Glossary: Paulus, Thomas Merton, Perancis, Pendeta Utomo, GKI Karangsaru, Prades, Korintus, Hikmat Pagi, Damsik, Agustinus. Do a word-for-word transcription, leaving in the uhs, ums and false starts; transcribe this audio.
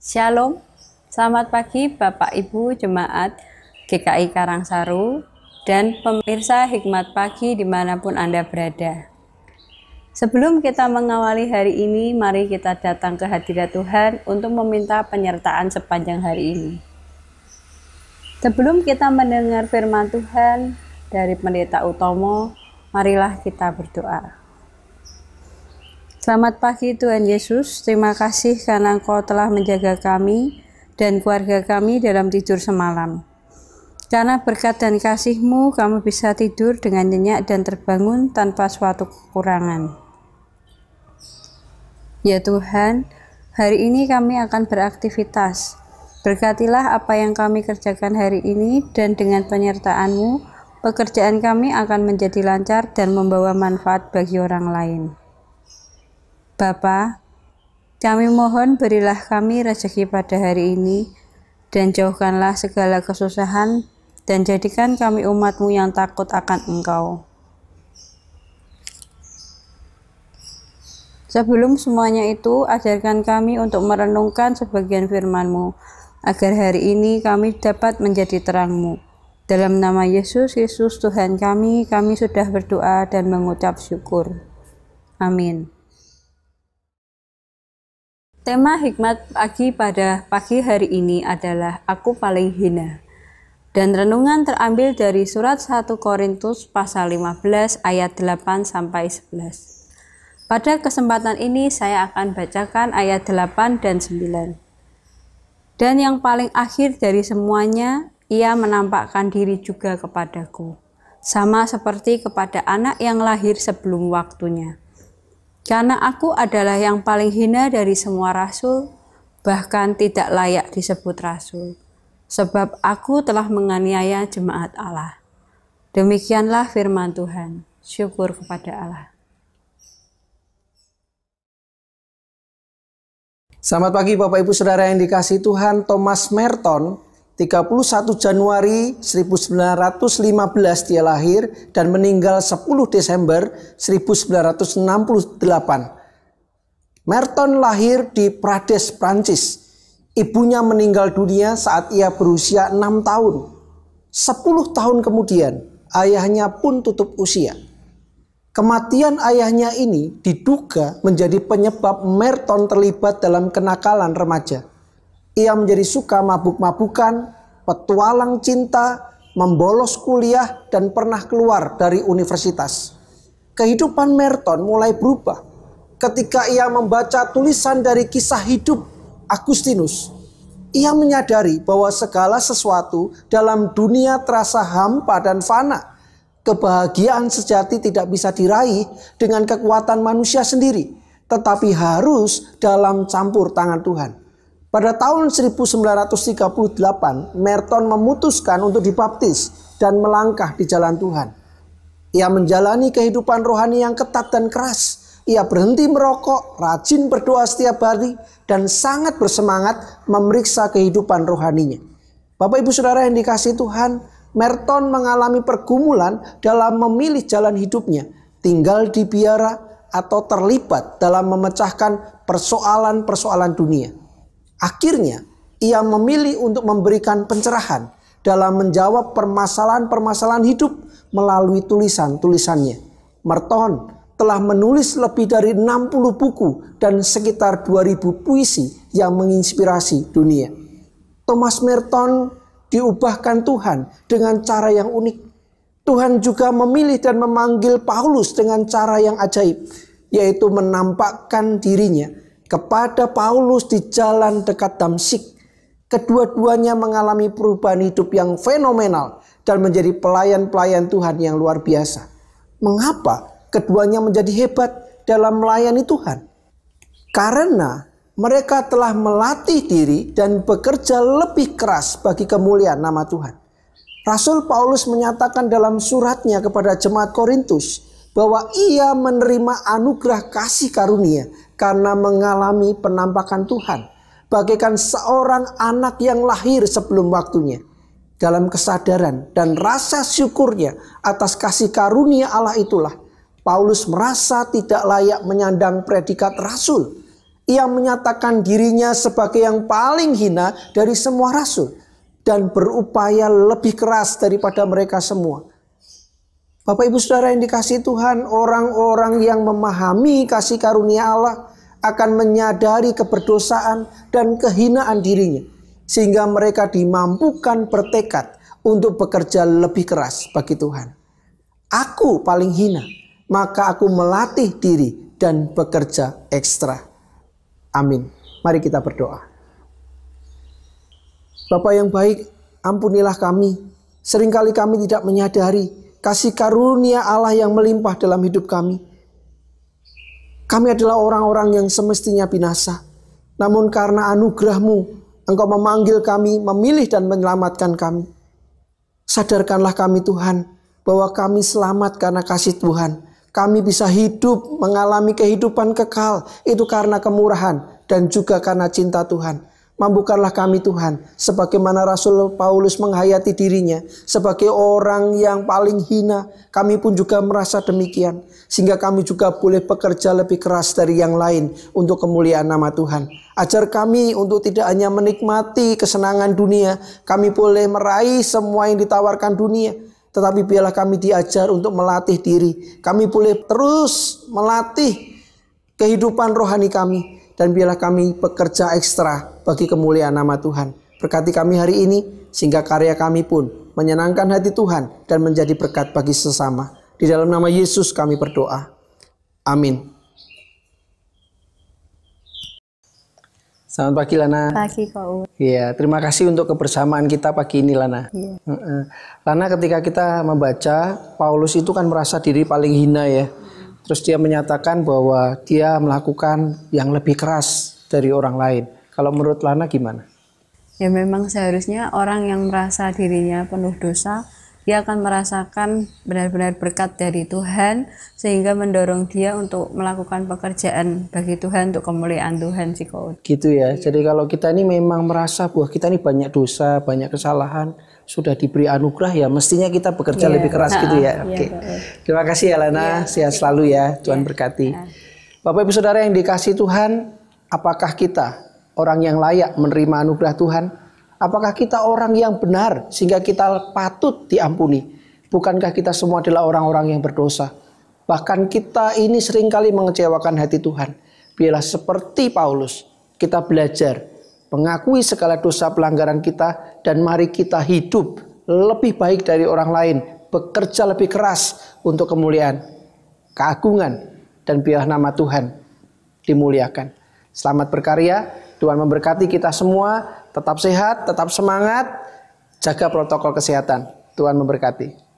Shalom, selamat pagi Bapak Ibu Jemaat G K I Karangsaru dan pemirsa Hikmat Pagi dimanapun Anda berada. Sebelum kita mengawali hari ini, mari kita datang ke hadirat Tuhan untuk meminta penyertaan sepanjang hari ini. Sebelum kita mendengar firman Tuhan dari Pendeta Utomo, marilah kita berdoa. Selamat pagi Tuhan Yesus, terima kasih karena Engkau telah menjaga kami dan keluarga kami dalam tidur semalam. Karena berkat dan kasih-Mu, kami bisa tidur dengan nyenyak dan terbangun tanpa suatu kekurangan. Ya Tuhan, hari ini kami akan beraktivitas. Berkatilah apa yang kami kerjakan hari ini, dan dengan penyertaan-Mu, pekerjaan kami akan menjadi lancar dan membawa manfaat bagi orang lain. Bapa, kami mohon berilah kami rezeki pada hari ini, dan jauhkanlah segala kesusahan, dan jadikan kami umat-Mu yang takut akan Engkau. Sebelum semuanya itu, ajarkan kami untuk merenungkan sebagian firman-Mu, agar hari ini kami dapat menjadi terang-Mu. Dalam nama Yesus, Yesus Tuhan kami, kami sudah berdoa dan mengucap syukur. Amin. Tema Hikmat Pagi pada pagi hari ini adalah Aku Paling Hina, dan renungan terambil dari surat satu Korintus pasal lima belas ayat delapan sampai sebelas. Pada kesempatan ini saya akan bacakan ayat delapan dan sembilan. Dan yang paling akhir dari semuanya, ia menampakkan diri juga kepadaku, sama seperti kepada anak yang lahir sebelum waktunya. Karena aku adalah yang paling hina dari semua rasul, bahkan tidak layak disebut rasul, sebab aku telah menganiaya jemaat Allah. Demikianlah firman Tuhan. Syukur kepada Allah. Selamat pagi Bapak Ibu Saudara yang dikasihi Tuhan. Thomas Merton, tiga puluh satu Januari seribu sembilan ratus lima belas dia lahir dan meninggal sepuluh Desember seribu sembilan ratus enam puluh delapan. Merton lahir di Prades, Perancis. Ibunya meninggal dunia saat ia berusia enam tahun. sepuluh tahun kemudian, ayahnya pun tutup usia. Kematian ayahnya ini diduga menjadi penyebab Merton terlibat dalam kenakalan remaja. Ia menjadi suka mabuk-mabukan, petualang cinta, membolos kuliah, dan pernah keluar dari universitas. Kehidupan Merton mulai berubah ketika ia membaca tulisan dari kisah hidup Agustinus. Ia menyadari bahwa segala sesuatu dalam dunia terasa hampa dan fana. Kebahagiaan sejati tidak bisa diraih dengan kekuatan manusia sendiri, tetapi harus dalam campur tangan Tuhan. Pada tahun seribu sembilan ratus tiga puluh delapan, Merton memutuskan untuk dibaptis dan melangkah di jalan Tuhan. Ia menjalani kehidupan rohani yang ketat dan keras. Ia berhenti merokok, rajin berdoa setiap hari, dan sangat bersemangat memeriksa kehidupan rohaninya. Bapak Ibu Saudara yang dikasihi Tuhan, Merton mengalami pergumulan dalam memilih jalan hidupnya, tinggal di biara atau terlibat dalam memecahkan persoalan-persoalan dunia. Akhirnya, ia memilih untuk memberikan pencerahan dalam menjawab permasalahan-permasalahan hidup melalui tulisan-tulisannya. Merton telah menulis lebih dari enam puluh buku dan sekitar dua ribu puisi yang menginspirasi dunia. Thomas Merton diubahkan Tuhan dengan cara yang unik. Tuhan juga memilih dan memanggil Paulus dengan cara yang ajaib, yaitu menampakkan dirinya kepada Paulus di jalan dekat Damsik. Kedua-duanya mengalami perubahan hidup yang fenomenal dan menjadi pelayan-pelayan Tuhan yang luar biasa. Mengapa keduanya menjadi hebat dalam melayani Tuhan? Karena mereka telah melatih diri dan bekerja lebih keras bagi kemuliaan nama Tuhan. Rasul Paulus menyatakan dalam suratnya kepada jemaat Korintus bahwa ia menerima anugerah kasih karunia karena mengalami penampakan Tuhan, bagaikan seorang anak yang lahir sebelum waktunya. Dalam kesadaran dan rasa syukurnya atas kasih karunia Allah itulah, Paulus merasa tidak layak menyandang predikat rasul. Ia menyatakan dirinya sebagai yang paling hina dari semua rasul dan berupaya lebih keras daripada mereka semua. Bapak Ibu Saudara yang dikasihi Tuhan, orang-orang yang memahami kasih karunia Allah akan menyadari keberdosaan dan kehinaan dirinya, sehingga mereka dimampukan bertekad untuk bekerja lebih keras bagi Tuhan. Aku paling hina, maka aku melatih diri dan bekerja ekstra. Amin. Mari kita berdoa. Bapa yang baik, ampunilah kami. Seringkali kami tidak menyadari kasih karunia Allah yang melimpah dalam hidup kami. Kami adalah orang-orang yang semestinya binasa. Namun karena anugerah-Mu, Engkau memanggil kami, memilih dan menyelamatkan kami. Sadarkanlah kami Tuhan, bahwa kami selamat karena kasih Tuhan. Kami bisa hidup mengalami kehidupan kekal itu karena kemurahan dan juga karena cinta Tuhan. Mampukanlah kami Tuhan sebagaimana Rasul Paulus menghayati dirinya sebagai orang yang paling hina. Kami pun juga merasa demikian, sehingga kami juga boleh bekerja lebih keras dari yang lain untuk kemuliaan nama Tuhan. Ajar kami untuk tidak hanya menikmati kesenangan dunia, kami boleh meraih semua yang ditawarkan dunia, tetapi biarlah kami diajar untuk melatih diri. Kami boleh terus melatih kehidupan rohani kami. Dan biarlah kami bekerja ekstra bagi kemuliaan nama Tuhan. Berkati kami hari ini, sehingga karya kami pun menyenangkan hati Tuhan dan menjadi berkat bagi sesama. Di dalam nama Yesus kami berdoa. Amin. Selamat pagi, Lana. Pagi, Kak U. Iya, terima kasih untuk kebersamaan kita pagi ini, Lana. Iya. Lana, ketika kita membaca, Paulus itu kan merasa diri paling hina ya. Terus dia menyatakan bahwa dia melakukan yang lebih keras dari orang lain. Kalau menurut Lana gimana? Ya memang seharusnya orang yang merasa dirinya penuh dosa, dia akan merasakan benar-benar berkat dari Tuhan, sehingga mendorong dia untuk melakukan pekerjaan bagi Tuhan, untuk kemuliaan Tuhan. Gitu ya, jadi kalau kita ini memang merasa bahwa kita ini banyak dosa, banyak kesalahan, sudah diberi anugerah ya, mestinya kita bekerja yeah. lebih keras nah, gitu ya. Oke. Okay. Yeah, terima kasih ya Lana, yeah. sehat selalu ya, Tuhan yeah. berkati. Yeah. Bapak Ibu Saudara yang dikasihi Tuhan, apakah kita orang yang layak menerima anugerah Tuhan? Apakah kita orang yang benar sehingga kita patut diampuni? Bukankah kita semua adalah orang-orang yang berdosa? Bahkan kita ini seringkali mengecewakan hati Tuhan. Biarlah seperti Paulus, kita belajar mengakui segala dosa pelanggaran kita, dan mari kita hidup lebih baik dari orang lain, bekerja lebih keras untuk kemuliaan, keagungan, dan biarlah nama Tuhan dimuliakan. Selamat berkarya. Tuhan memberkati kita semua, tetap sehat, tetap semangat, jaga protokol kesehatan. Tuhan memberkati.